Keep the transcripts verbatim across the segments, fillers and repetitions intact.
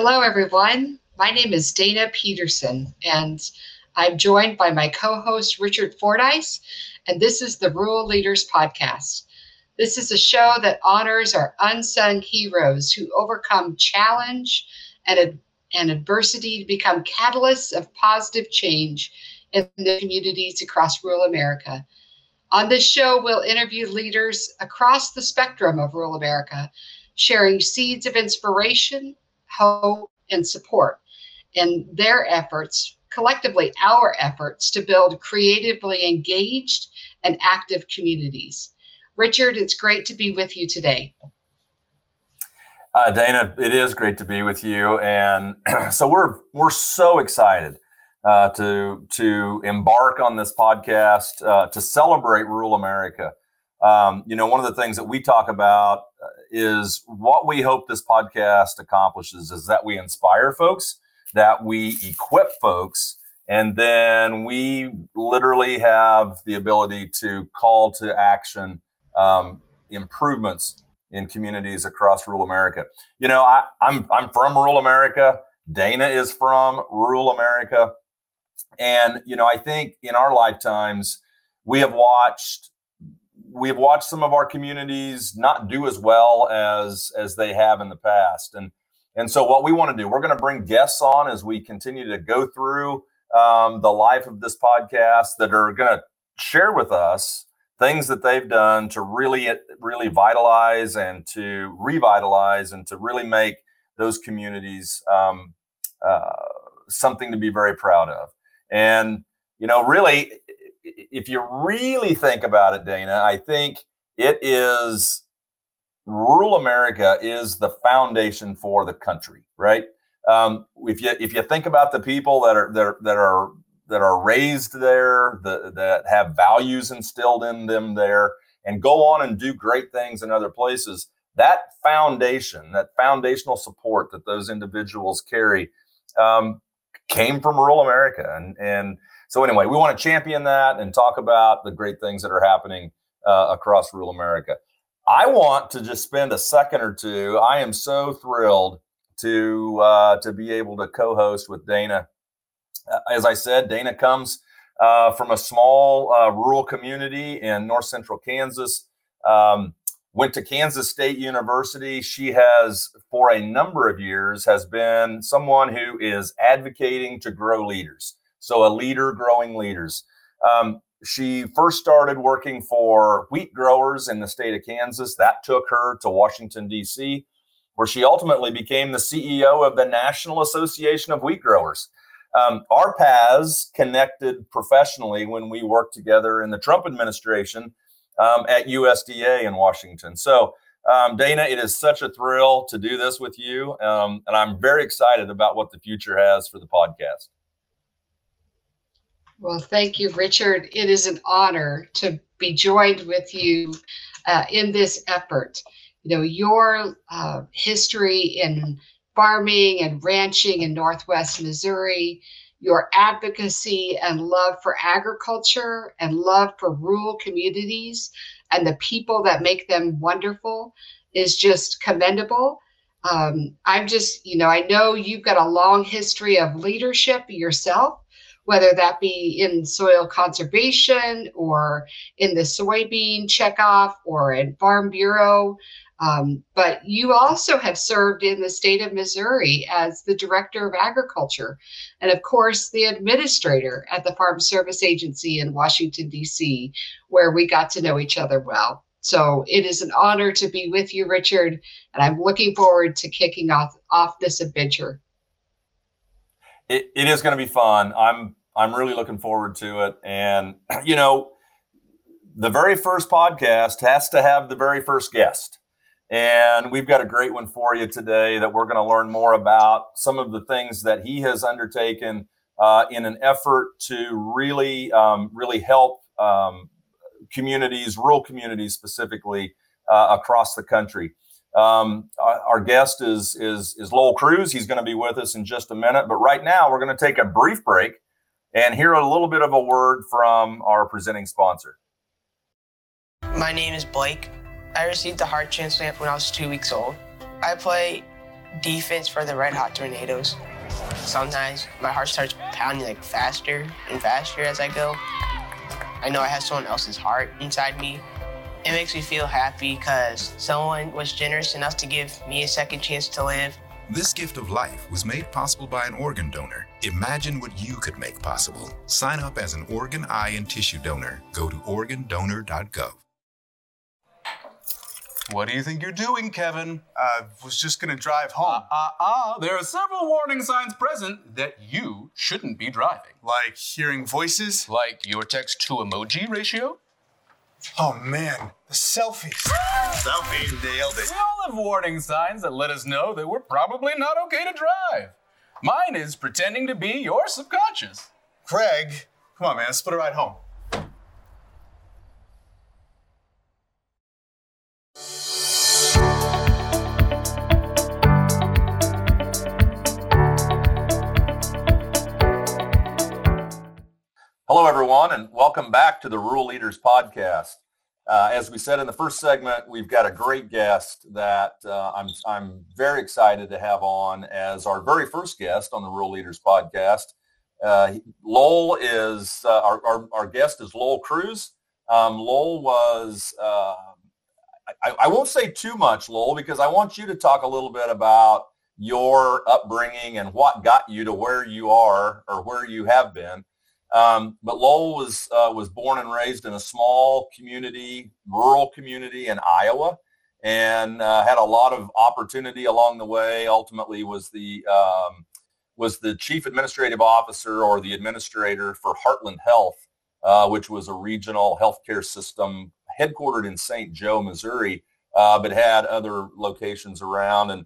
Hello, everyone. My name is Dana Peterson, and I'm joined by my co-host, Richard Fordyce, and this is the Rural Leaders Podcast. This is a show that honors our unsung heroes who overcome challenge and, and adversity to become catalysts of positive change in the communities across rural America. On this show, we'll interview leaders across the spectrum of rural America, sharing seeds of inspiration, hope, and support in their efforts, collectively our efforts, to build creatively engaged and active communities. Richard, it's great to be with you today. Uh, Dana, it is great to be with you. And so we're we're so excited uh, to, to embark on this podcast uh, to celebrate rural America. Um, you know, one of the things that we talk about is what we hope this podcast accomplishes is that we inspire folks, that we equip folks, and then we literally have the ability to call to action um, improvements in communities across rural America. You know, I, I'm I'm from rural America. Dana is from rural America. And, you know, I think in our lifetimes, we have watched We've watched some of our communities not do as well as as they have in the past. And and so what we want to do, we're going to bring guests on as we continue to go through um, the life of this podcast that are going to share with us things that they've done to really, really vitalize and to revitalize and to really make those communities um, uh, something to be very proud of. And, you know, really, if you really think about it, Dana, I think it is rural America is the foundation for the country, right? Um, if you if you think about the people that are that are that are, that are raised there, the, that have values instilled in them there, and go on and do great things in other places, that foundation, that foundational support that those individuals carry, um, came from rural America, and and. So anyway, we want to champion that and talk about the great things that are happening uh, across rural America. I want to just spend a second or two. I am so thrilled to uh, to be able to co-host with Dana. As I said, Dana comes uh, from a small uh, rural community in north central Kansas, um, went to Kansas State University. She has, for a number of years, has been someone who is advocating to grow leaders. So a leader growing leaders. Um, she first started working for wheat growers in the state of Kansas. That took her to Washington, D C, where she ultimately became the C E O of the National Association of Wheat Growers. Um, our paths connected professionally when we worked together in the Trump administration um, at U S D A in Washington. So um, Dana, it is such a thrill to do this with you. Um, and I'm very excited about what the future has for the podcast. Well, thank you, Richard. It is an honor to be joined with you uh, in this effort. You know, your uh, history in farming and ranching in Northwest Missouri, your advocacy and love for agriculture and love for rural communities and the people that make them wonderful is just commendable. Um, I'm just, you know, I know you've got a long history of leadership yourself, whether that be in soil conservation or in the soybean checkoff or in Farm Bureau. Um, but you also have served in the state of Missouri as the Director of Agriculture and, of course, the administrator at the Farm Service Agency in Washington, D C, where we got to know each other well. So it is an honor to be with you, Richard, and I'm looking forward to kicking off, off this adventure. It, it is going to be fun. I'm I'm really looking forward to it. And, you know, the very first podcast has to have the very first guest. And we've got a great one for you today that we're going to learn more about some of the things that he has undertaken uh, in an effort to really, um, really help um, communities, rural communities specifically, uh, across the country. Um, our guest is, is, is Lowell Kruse. He's going to be with us in just a minute, but right now we're going to take a brief break and hear a little bit of a word from our presenting sponsor. My name is Blake. I received a heart transplant when I was two weeks old. I play defense for the Red Hot Tornadoes. Sometimes my heart starts pounding like faster and faster as I go. I know I have someone else's heart inside me. It makes me feel happy because someone was generous enough to give me a second chance to live. This gift of life was made possible by an organ donor. Imagine what you could make possible. Sign up as an organ, eye, and tissue donor. Go to organ donor dot gov. What do you think you're doing, Kevin? I uh, was just gonna drive home. Uh, uh, uh, there are several warning signs present that you shouldn't be driving. Like hearing voices? Like your text to emoji ratio? Oh man, the selfies. Selfies, nailed it. We all have warning signs that let us know that we're probably not okay to drive. Mine is pretending to be your subconscious. Craig, come on man, let's split a ride home. Hello, everyone, and welcome back to the Rural Leaders Podcast. Uh, as we said in the first segment, we've got a great guest that uh, I'm, I'm very excited to have on as our very first guest on the Rural Leaders Podcast. Uh, Lowell is, uh, our, our, our guest is Lowell Kruse. Um, Lowell was, uh, I, I won't say too much, Lowell, because I want you to talk a little bit about your upbringing and what got you to where you are or where you have been. Um, but Lowell was uh, was born and raised in a small community, rural community in Iowa, and uh, had a lot of opportunity along the way. Ultimately, was the um, was the chief administrative officer or the administrator for Heartland Health, uh, which was a regional healthcare system headquartered in Saint Joe, Missouri, uh, but had other locations around. And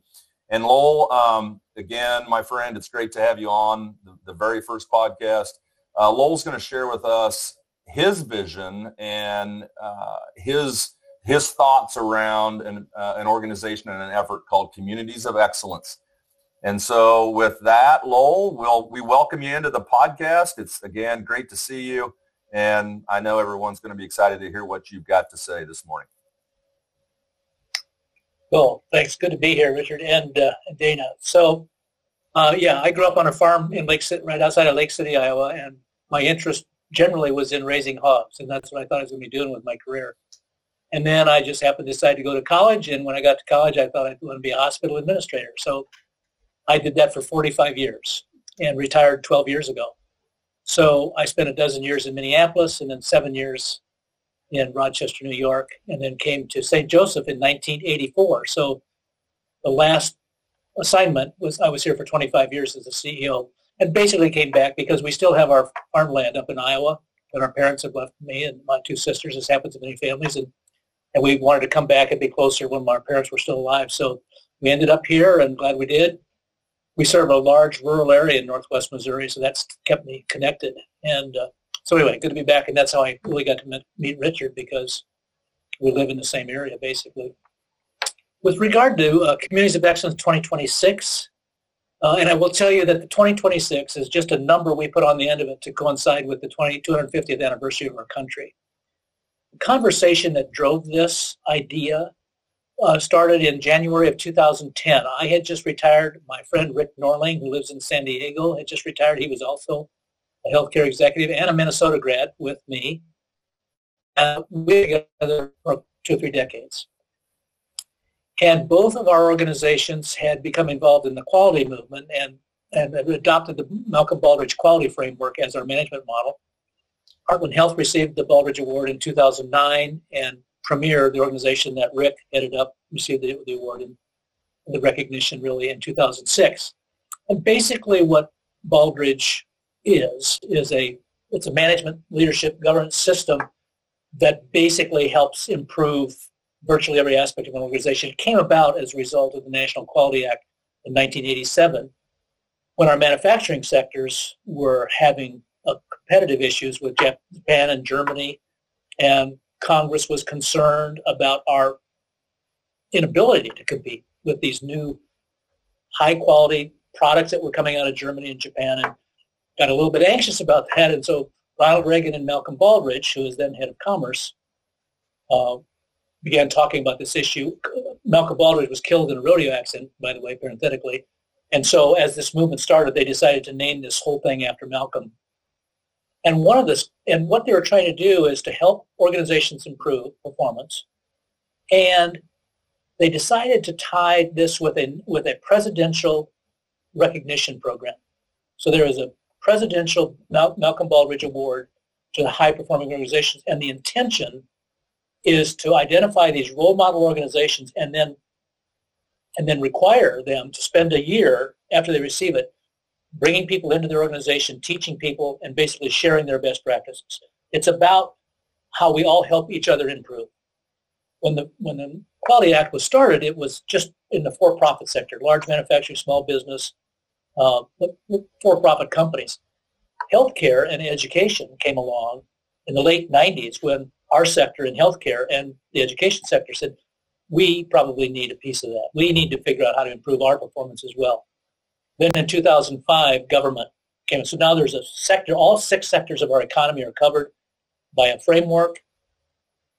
and Lowell, um, again, my friend, it's great to have you on the, the very first podcast. Uh, Lowell's going to share with us his vision and uh, his his thoughts around an, uh, an organization and an effort called Communities of Excellence. And so with that, Lowell, we'll, we welcome you into the podcast. It's, again, great to see you. And I know everyone's going to be excited to hear what you've got to say this morning. Cool. Thanks. Good to be here, Richard and uh, Dana. So. Uh, yeah, I grew up on a farm in Lake City, right outside of Lake City, Iowa, and my interest generally was in raising hogs, and that's what I thought I was going to be doing with my career. And then I just happened to decide to go to college, and when I got to college, I thought I'd want to be a hospital administrator. So I did that for forty-five years and retired twelve years ago. So I spent a dozen years in Minneapolis and then seven years in Rochester, New York, and then came to Saint Joseph in nineteen eighty-four. So the last assignment was I was here for twenty-five years as a C E O, and basically came back because we still have our farmland up in Iowa that our parents have left me and my two sisters. This happens to many families, and and we wanted to come back and be closer when our parents were still alive. So we ended up here, and glad we did. We serve a large rural area in Northwest Missouri, so that's kept me connected. And uh, so anyway, good to be back, and that's how I really got to meet Richard, because we live in the same area basically. With regard to uh, Communities of Excellence twenty twenty-six, uh, and I will tell you that the twenty twenty-six is just a number we put on the end of it to coincide with the two hundred fiftieth anniversary of our country. The conversation that drove this idea uh, started in January of two thousand ten. I had just retired. My friend Rick Norling, who lives in San Diego, had just retired. He was also a healthcare executive and a Minnesota grad with me. Uh, we got together for two or three decades. And both of our organizations had become involved in the quality movement and, and adopted the Malcolm Baldrige Quality Framework as our management model. Heartland Health received the Baldrige Award in two thousand nine, and Premier, the organization that Rick headed up, received the, the award and the recognition really in two thousand six. And basically what Baldrige is, is a it's a management, leadership, governance system that basically helps improve virtually every aspect of an organization. It came about as a result of the National Quality Act in nineteen eighty-seven, when our manufacturing sectors were having uh, competitive issues with Japan and Germany, and Congress was concerned about our inability to compete with these new high-quality products that were coming out of Germany and Japan, and got a little bit anxious about that. And so Ronald Reagan and Malcolm Baldrige, who was then head of Commerce, uh, began talking about this issue. Malcolm Baldrige was killed in a rodeo accident, by the way, parenthetically. And so as this movement started, they decided to name this whole thing after Malcolm. And one of this, and what they were trying to do is to help organizations improve performance. And they decided to tie this with a, with a presidential recognition program. So there is a presidential Mal- Malcolm Baldrige Award to the high-performing organizations, and the intention is to identify these role model organizations and then and then require them to spend a year after they receive it bringing people into their organization, teaching people, and basically sharing their best practices. It's about how we all help each other improve. When the when the Quality Act was started, it was just in the for-profit sector, large manufacturing, small business, uh, for-profit companies. Healthcare and education came along in the late nineties when our sector in healthcare and the education sector said, we probably need a piece of that. We need to figure out how to improve our performance as well. Then in two thousand five, government came in. So now there's a sector, all six sectors of our economy are covered by a framework.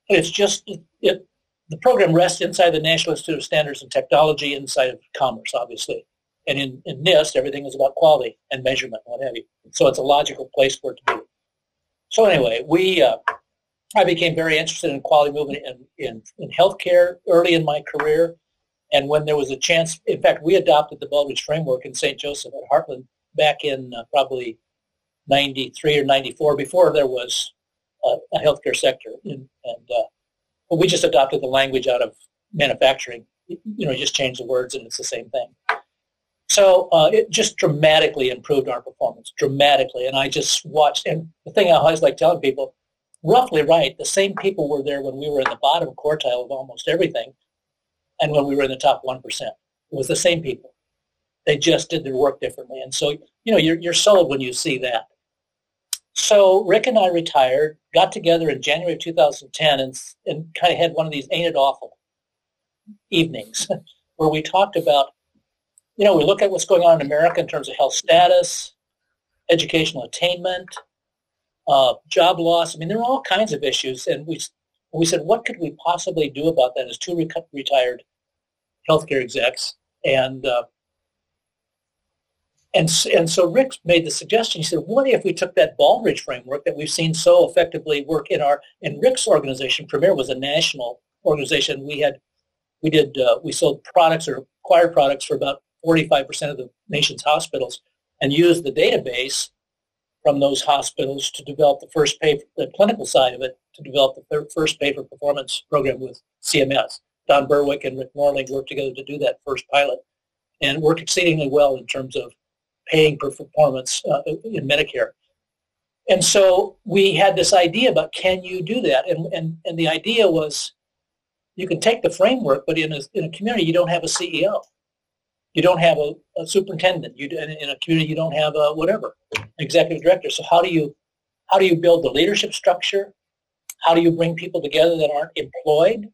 It's just, it, it, the program rests inside the National Institute of Standards and Technology, inside of commerce, obviously. And in, in NIST, everything is about quality and measurement, what have you. So it's a logical place for it to be. So anyway, we uh, I became very interested in quality movement in, in, in healthcare early in my career. And when there was a chance, in fact, we adopted the Baldrige Framework in Saint Joseph at Heartland back in uh, probably ninety-three or ninety-four, before there was uh, a healthcare sector. And, and uh, but we just adopted the language out of manufacturing. You, you know, you just change the words and it's the same thing. So uh, it just dramatically improved our performance, dramatically. And I just watched, and the thing I always like telling people, roughly right, the same people were there when we were in the bottom quartile of almost everything and when we were in the top one percent. It was the same people. They just did their work differently. And so, you know, you're, you're sold when you see that. So Rick and I retired, got together in January of two thousand ten, and, and kind of had one of these ain't it awful evenings where we talked about, you know, we look at what's going on in America in terms of health status, educational attainment, uh, job loss. I mean, there are all kinds of issues. And we we said, what could we possibly do about that as two re- retired healthcare execs? And, uh, and, and so Rick made the suggestion. He said, what if we took that Baldrige framework that we've seen so effectively work in our, in Rick's organization? Premier was a national organization. We had, we did, uh, we sold products or acquired products for about forty-five percent of the nation's hospitals, and used the database from those hospitals to develop the first pay, the clinical side of it, to develop the first pay for performance program with C M S. Don Berwick and Rick Norling worked together to do that first pilot, and worked exceedingly well in terms of paying for performance uh, in Medicare. And so we had this idea about, can you do that? And and and the idea was, you can take the framework, but in a, in a community, you don't have a C E O. You don't have a, a superintendent. You, in a community, you don't have a whatever, executive director. So how do you how do you build the leadership structure? How do you bring people together that aren't employed?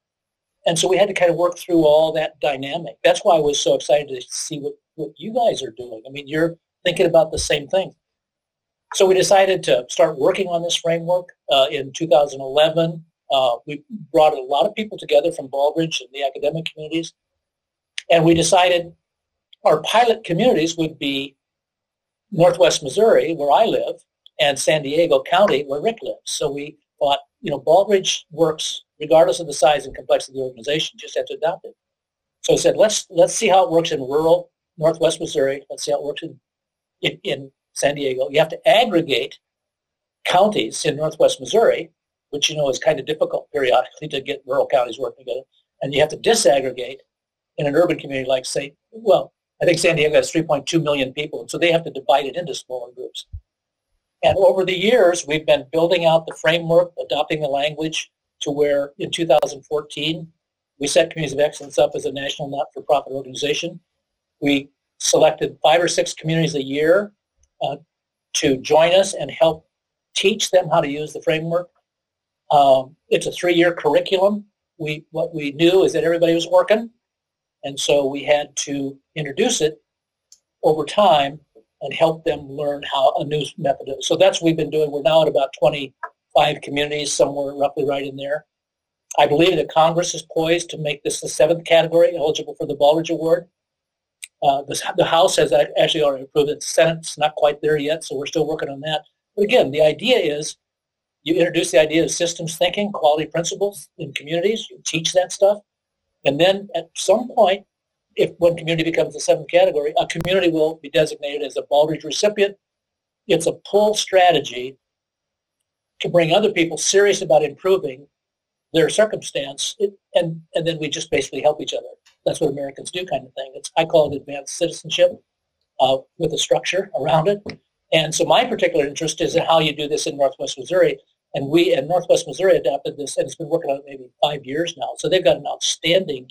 And so we had to kind of work through all that dynamic. That's why I was so excited to see what, what you guys are doing. I mean, you're thinking about the same thing. So we decided to start working on this framework uh, in two thousand eleven. Uh, we brought a lot of people together from Baldrige and the academic communities, and we decided our pilot communities would be Northwest Missouri, where I live, and San Diego County, where Rick lives. So we thought, you know, Baldrige works regardless of the size and complexity of the organization, just have to adopt it. So we said, let's let's see how it works in rural Northwest Missouri. Let's see how it works in in, in San Diego. You have to aggregate counties in Northwest Missouri, which, you know, is kind of difficult periodically to get rural counties working together. And you have to disaggregate in an urban community like, say, well, I think San Diego has three point two million people, and so they have to divide it into smaller groups. And over the years, we've been building out the framework, adopting the language to where in two thousand fourteen, we set Communities of Excellence up as a national not-for-profit organization. We selected five or six communities a year uh, to join us and help teach them how to use the framework. Um, it's a three-year curriculum. We what we knew is that everybody was working, and so we had to introduce it over time and help them learn how a new method is. So that's what we've been doing. We're now at about twenty-five communities, somewhere roughly right in there. I believe that Congress is poised to make this the seventh category eligible for the Baldrige Award. Uh, this, the House has actually already approved it. The Senate's not quite there yet, so we're still working on that. But again, the idea is you introduce the idea of systems thinking, quality principles in communities. You teach that stuff. And then at some point, if one community becomes the seventh category, a community will be designated as a Baldrige recipient. It's a pull strategy to bring other people serious about improving their circumstance, it, and, and then we just basically help each other. That's what Americans do, kind of thing. It's, I call it advanced citizenship uh, with a structure around it. And so my particular interest is in how you do this in Northwest Missouri. And we in Northwest Missouri adopted this, and it's been working on it maybe five years now. So they've got an outstanding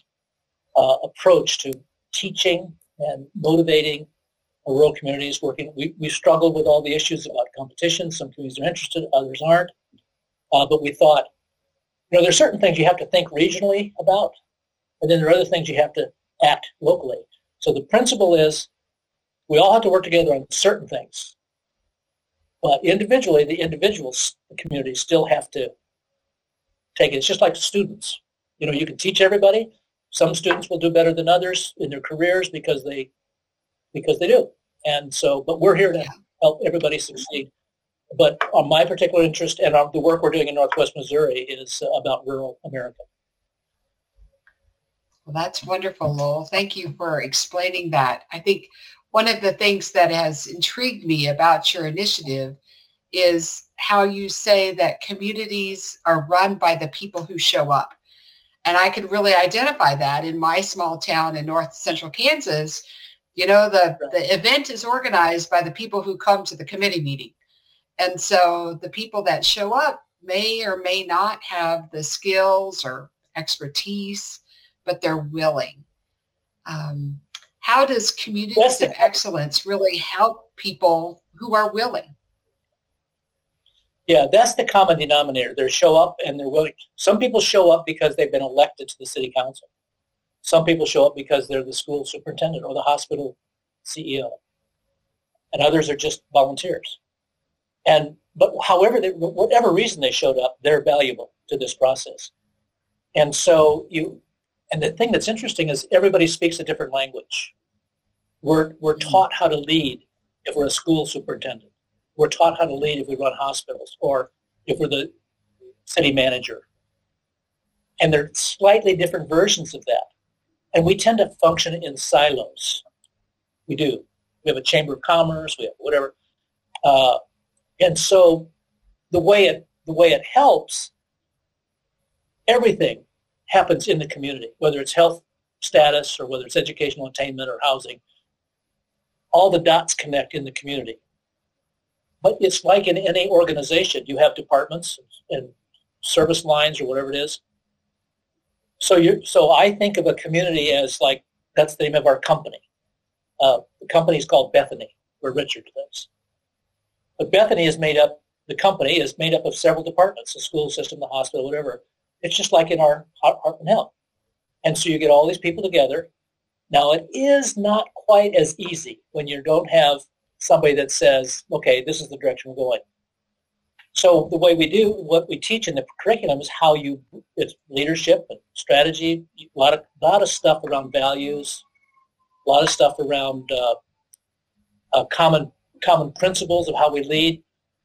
uh, approach to teaching and motivating rural communities working. We, we struggled with all the issues about competition. Some communities are interested, others aren't. Uh, but we thought, you know, there are certain things you have to think regionally about, and then there are other things you have to act locally. So the principle is we all have to work together on certain things. But individually, the individuals, the communities still have to take it. It's just like students. You know, you can teach everybody. Some students will do better than others in their careers because they because they do. And so, but we're here to help everybody succeed. But on my particular interest and on the work we're doing in Northwest Missouri is about rural America. Well, that's wonderful, Lowell. Thank you for explaining that. I think one of the things that has intrigued me about your initiative is how you say that communities are run by the people who show up. And I could really identify that in my small town in north central Kansas. You know, the, the event is organized by the people who come to the committee meeting. And so the people that show up may or may not have the skills or expertise, but they're willing. Um, how does Communities of Excellence really help people who are willing? Yeah, that's the common denominator. They show up and they're willing. Some people show up because they've been elected to the city council. Some people show up because they're the school superintendent or the hospital C E O. And others are just volunteers. And but however, they, whatever reason they showed up, they're valuable to this process. And so you, and the thing that's interesting is everybody speaks a different language. We're we're taught how to lead if we're a school superintendent. We're taught how to lead if we run hospitals or if we're the city manager. And they're slightly different versions of that. And we tend to function in silos. We do. We have a chamber of commerce. We have whatever. Uh, And so the way it the way it helps, everything happens in the community, whether it's health status or whether it's educational attainment or housing. All the dots connect in the community. But it's like in any organization. You have departments and service lines or whatever it is. So you so I think of a community as like, that's the name of our company. Uh, the company is called Bethany, where Richard lives. But Bethany is made up, the company is made up of several departments, the school system, the hospital, whatever. It's just like in our Heartland Health. And so you get all these people together. Now, it is not quite as easy when you don't have somebody that says, okay, this is the direction we're going. So the way we do, what we teach in the curriculum is how you, it's leadership and strategy, a lot of, lot of stuff around values, a lot of stuff around uh, uh, common common principles of how we lead,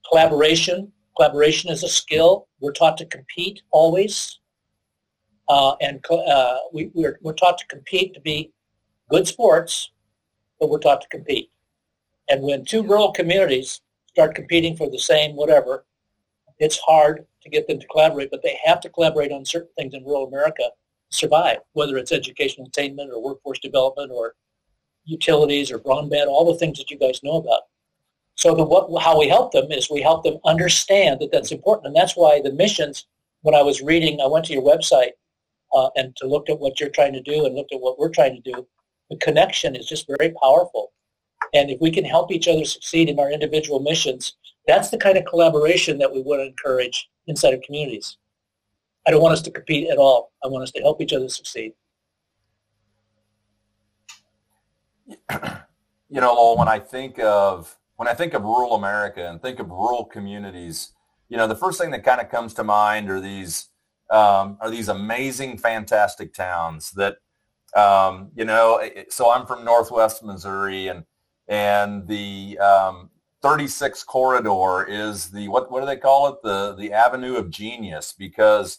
collaboration. Collaboration is a skill. We're taught to compete always. Uh, and uh, we, we're, we're taught to compete to be good sports, but we're taught to compete. And when two rural communities start competing for the same whatever, it's hard to get them to collaborate, but they have to collaborate on certain things in rural America to survive, whether it's educational attainment or workforce development or utilities or broadband, all the things that you guys know about. So the, what, how we help them is we help them understand that that's important. And that's why the missions, when I was reading, I went to your website uh, and to look at what you're trying to do and looked at what we're trying to do. The connection is just very powerful. And if we can help each other succeed in our individual missions, that's the kind of collaboration that we want to encourage inside of communities. I don't want us to compete at all. I want us to help each other succeed. You know, Lowell, when I think of When I think of rural America and think of rural communities, you know, the first thing that kind of comes to mind are these um, are these amazing, fantastic towns that, um, you know, so I'm from Northwest Missouri, and and the um, thirty-six corridor is the, what what do they call it? The the Avenue of Genius, because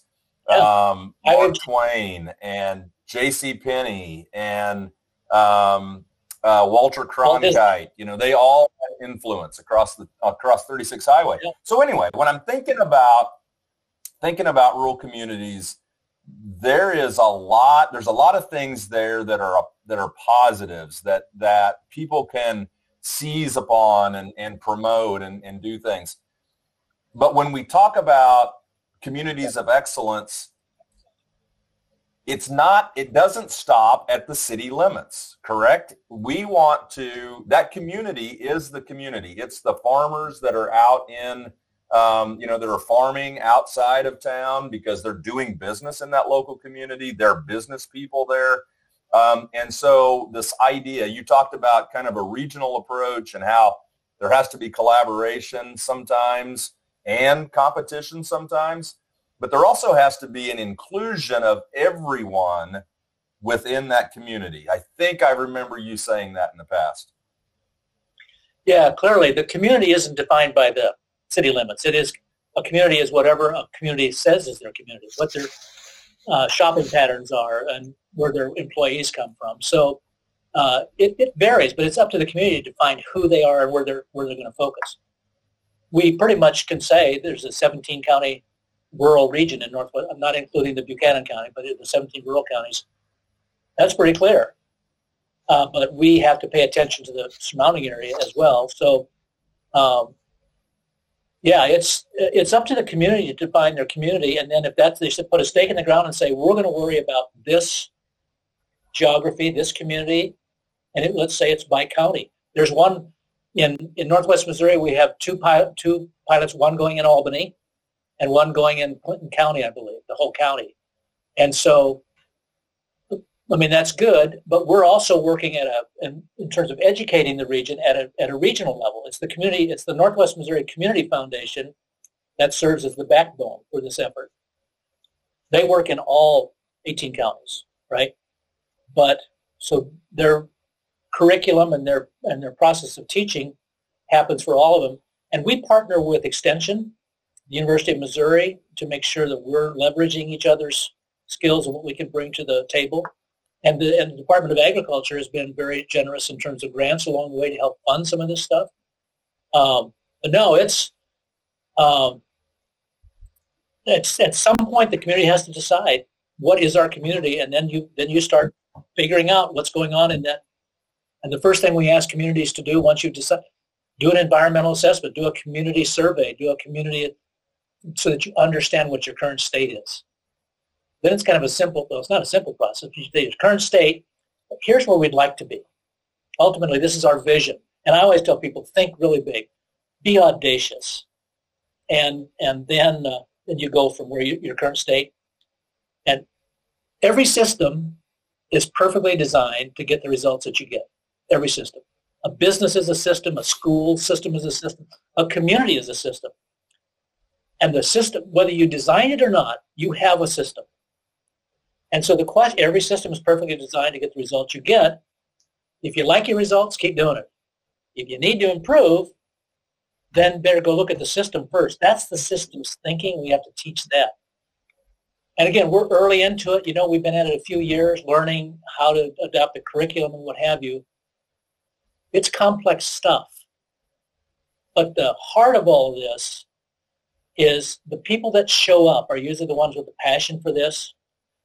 um, Mark Twain and J C Penney and um, uh, Walter Cronkite, you know, they all had influence across the across thirty-six highway. Yeah. So anyway, when I'm thinking about thinking about rural communities, there is a lot. There's a lot of things there that are that are positives that that people can seize upon and, and promote and, and do things. But when we talk about communities of excellence, it's not, it doesn't stop at the city limits, correct? We want to, that community is the community. It's the farmers that are out in, um, you know, that are farming outside of town because they're doing business in that local community. They're business people there. Um, and so this idea, you talked about kind of a regional approach and how there has to be collaboration sometimes and competition sometimes. But there also has to be an inclusion of everyone within that community. I think I remember you saying that in the past. Yeah, clearly. The community isn't defined by the city limits. It is, a community is whatever a community says is their community, what their uh, shopping patterns are and where their employees come from. So uh, it, it varies, but it's up to the community to define who they are and where they're, where they're going to focus. We pretty much can say there's a seventeen county rural region in Northwest, I'm not including the Buchanan County, but the seventeen rural counties. That's pretty clear. Uh, but we have to pay attention to the surrounding area as well. So, um, yeah, it's it's up to the community to define their community. And then if that's, they should put a stake in the ground and say, we're going to worry about this geography, this community, and it, let's say it's by county. There's one in, in Northwest Missouri, we have two pilot, two pilots, one going in Albany, and one going in Clinton County, I believe, the whole county. And so, I mean, that's good, but we're also working at a, in, in terms of educating the region at a, at a regional level. It's the community, it's the Northwest Missouri Community Foundation that serves as the backbone for this effort. They work in all eighteen counties, right? But so their curriculum and their, and their process of teaching happens for all of them. And we partner with Extension, the University of Missouri, to make sure that we're leveraging each other's skills and what we can bring to the table. And the, and the Department of Agriculture has been very generous in terms of grants along the way to help fund some of this stuff. Um, but no, it's, um, it's at some point the community has to decide what is our community, and then you then you start figuring out what's going on in that. And the first thing we ask communities to do once you decide, do an environmental assessment, do a community survey, do a community so that you understand what your current state is. Then it's kind of a simple, well, it's not a simple process. You say your current state, here's where we'd like to be. Ultimately, this is our vision. And I always tell people, think really big. Be audacious. And and then, uh, then you go from where you, your current state. And every system is perfectly designed to get the results that you get. Every system. A business is a system. A school system is a system. A community is a system. And the system, whether you design it or not, you have a system. And so the question, every system is perfectly designed to get the results you get. If you like your results, keep doing it. If you need to improve, then better go look at the system first. That's the system's thinking. We have to teach that. And again, we're early into it. You know, we've been at it a few years, learning how to adopt the curriculum and what have you. It's complex stuff. But the heart of all of this is the people that show up are usually the ones with the passion for this,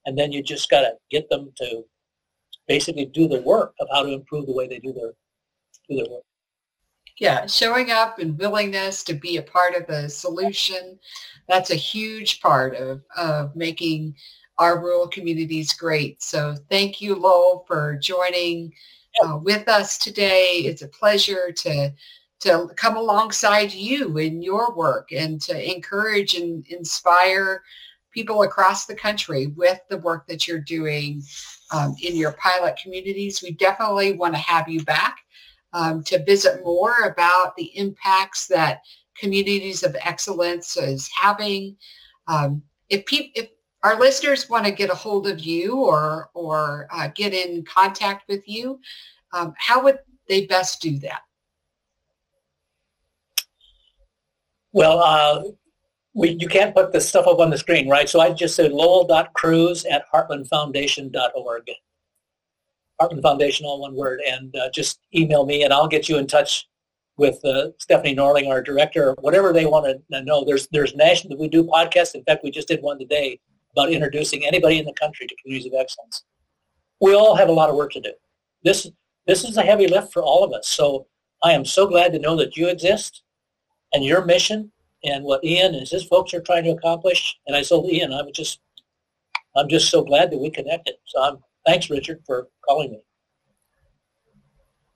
and then you just got to get them to basically do the work of how to improve the way they do their do their work. Yeah, showing up and willingness to be a part of a solution, that's a huge part of, of making our rural communities great. So thank you, Lowell, for joining uh, with us today. It's a pleasure to to come alongside you in your work and to encourage and inspire people across the country with the work that you're doing um, in your pilot communities. We definitely want to have you back um, to visit more about the impacts that Communities of Excellence is having. Um, if, pe- if our listeners want to get a hold of you or or uh, get in contact with you, um, how would they best do that? Well, uh, we, you can't put this stuff up on the screen, right? So I just said lowell.kruse at heartland foundation dot org. Heartland Foundation, all one word, and uh, just email me, and I'll get you in touch with uh, Stephanie Norling, our director, or whatever they want to know. There's there's national, we do podcasts. In fact, we just did one today about introducing anybody in the country to Communities of Excellence. We all have a lot of work to do. This this is a heavy lift for all of us. So I am so glad to know that you exist, and your mission, and what Ian and his folks are trying to accomplish. And I told Ian, I was just, I'm just so glad that we connected. So I'm. Thanks, Richard, for calling me.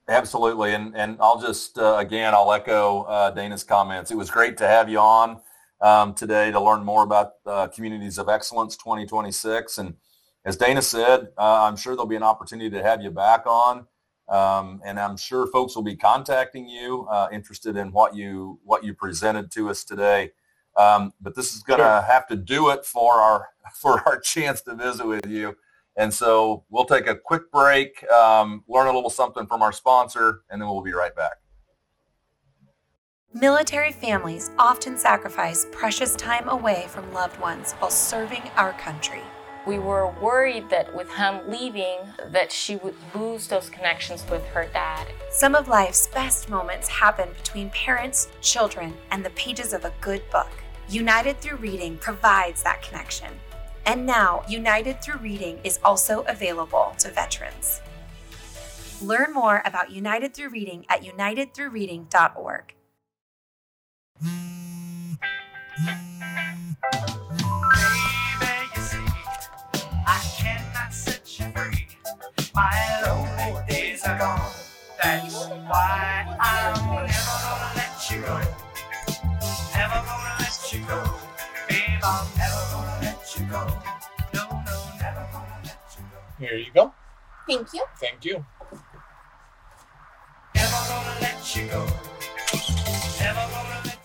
Absolutely. And and I'll just, uh, again, I'll echo uh, Dana's comments. It was great to have you on um, today to learn more about uh, Communities of Excellence twenty twenty-six. And as Dana said, uh, I'm sure there'll be an opportunity to have you back on. Um, and I'm sure folks will be contacting you, uh, interested in what you what you presented to us today. Um, but this is going to sure. have to do it for our for our chance to visit with you. And so we'll take a quick break, um, learn a little something from our sponsor, and then we'll be right back. Military families often sacrifice precious time away from loved ones while serving our country. We were worried that with him leaving, that she would lose those connections with her dad. Some of life's best moments happen between parents, children, and the pages of a good book. United Through Reading provides that connection. And now, United Through Reading is also available to veterans. Learn more about United Through Reading at united through reading dot org. Here you go. Thank you. Thank you. Never gonna let you go. Never gonna let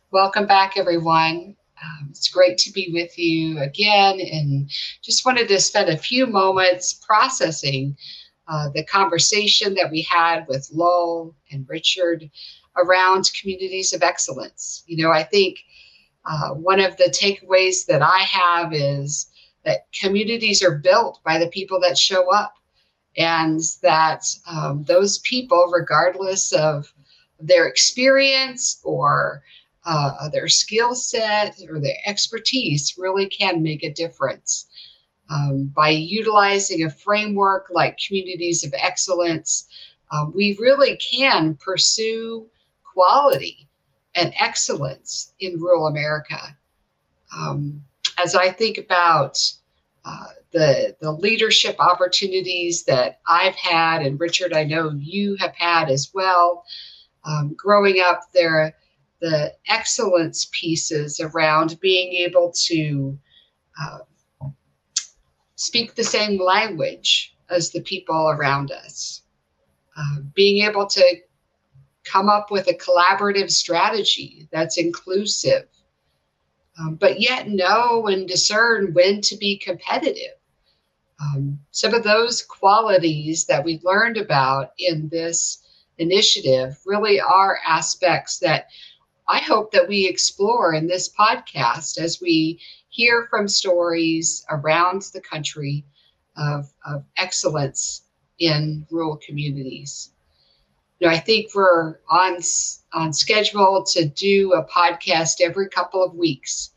you. Welcome back, everyone. Um, it's great to be with you again, and just wanted to spend a few moments processing Uh, the conversation that we had with Lowell and Richard around Communities of Excellence. You know, I think uh, one of the takeaways that I have is that communities are built by the people that show up, and that um, those people, regardless of their experience or uh, their skill set or their expertise, really can make a difference. Um, by utilizing a framework like Communities of Excellence, uh, we really can pursue quality and excellence in rural America. Um, as I think about uh, the, the leadership opportunities that I've had, and Richard, I know you have had as well, um, growing up, there, the excellence pieces around being able to uh, speak the same language as the people around us. Uh, being able to come up with a collaborative strategy that's inclusive, um, but yet know and discern when to be competitive. Um, some of those qualities that we learned about in this initiative really are aspects that I hope that we explore in this podcast as we hear from stories around the country of, of excellence in rural communities. You know, I think we're on, on schedule to do a podcast every couple of weeks.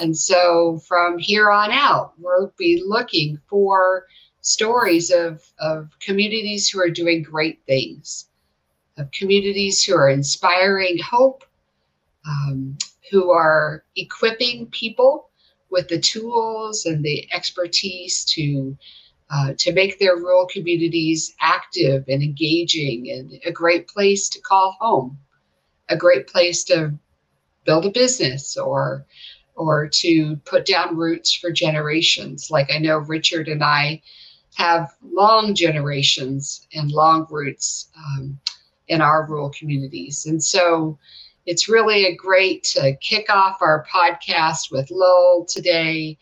And so from here on out, we'll be looking for stories of, of communities who are doing great things, of communities who are inspiring hope, um, who are equipping people with the tools and the expertise to uh, to make their rural communities active and engaging and a great place to call home, a great place to build a business or or to put down roots for generations. Like I know Richard and I have long generations and long roots um, in our rural communities. And so it's really a great to kick off our podcast with Lowell today.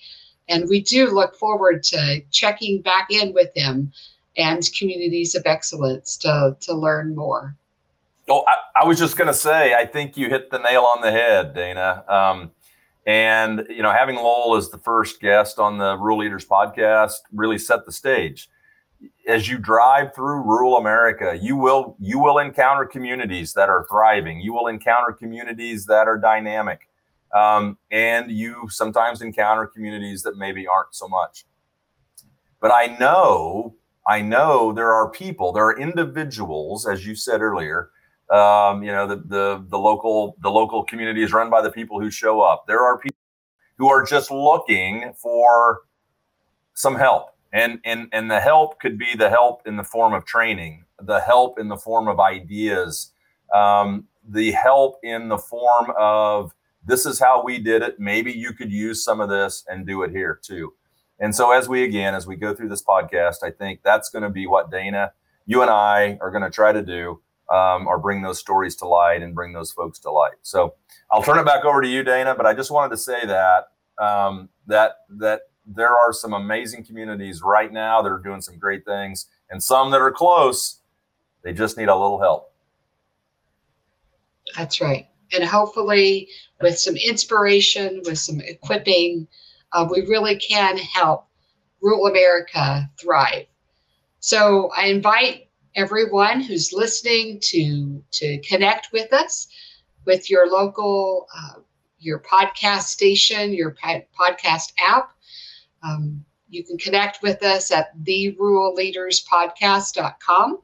And we do look forward to checking back in with him and Communities of Excellence to, to learn more. Oh, I, I was just going to say, I think you hit the nail on the head, Dana. Um, and, you know, having Lowell as the first guest on the Rural Leaders podcast really set the stage. As you drive through rural America, you will you will encounter communities that are thriving. You will encounter communities that are dynamic. Um, and you sometimes encounter communities that maybe aren't so much. But I know, I know there are people, there are individuals, as you said earlier. Um, you know, the, the, the local, the local community is run by the people who show up. There are people who are just looking for some help, and, and, and the help could be the help in the form of training, the help in the form of ideas, um, the help in the form of, this is how we did it. Maybe you could use some of this and do it here too. And so as we, again, as we go through this podcast, I think that's going to be what Dana, you and I are going to try to do. Um, or bring those stories to light and bring those folks to light. So I'll turn it back over to you, Dana, but I just wanted to say that um, that that there are some amazing communities right now that are doing some great things, and some that are close. They just need a little help. That's right. And hopefully with some inspiration, with some equipping, uh, we really can help rural America thrive. So I invite everyone who's listening to to connect with us, with your local, uh, your podcast station, your podcast app. Um, you can connect with us at the rural leaders podcast dot com.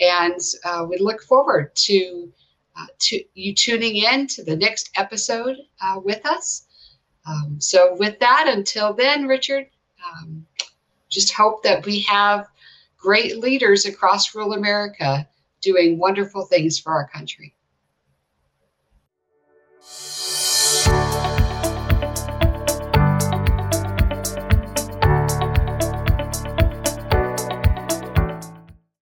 And uh, we look forward to, uh, to you tuning in to the next episode uh, with us. Um, so with that, until then, Richard, um, just hope that we have great leaders across rural America doing wonderful things for our country.